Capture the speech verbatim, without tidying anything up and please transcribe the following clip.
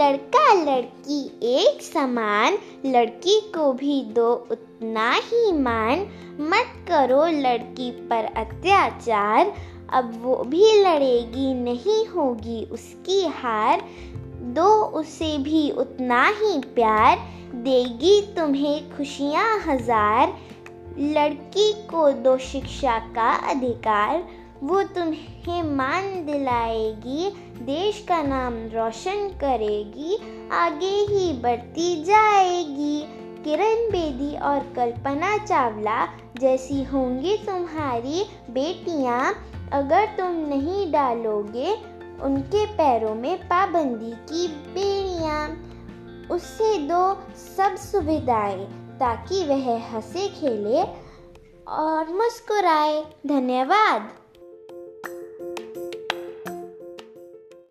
लड़का लड़की एक समान, लड़की को भी दो उतना ही मान। मत करो लड़की पर अत्याचार, अब वो भी लड़ेगी नहीं होगी उसकी हार। दो उसे भी उतना ही प्यार, देगी तुम्हें खुशियाँ हजार। लड़की को दो शिक्षा का अधिकार, वो तुम्हें मान दिलाएगी, देश का नाम रोशन करेगी, आगे ही बढ़ती जाएगी। किरण बेदी और कल्पना चावला जैसी होंगी तुम्हारी बेटियाँ अगर तुम नहीं डालोगे उनके पैरों में पाबंदी की बेड़ियाँ। उससे दो सब सुविधाएं ताकि वह हंसे, खेले और मुस्कुराए। धन्यवाद।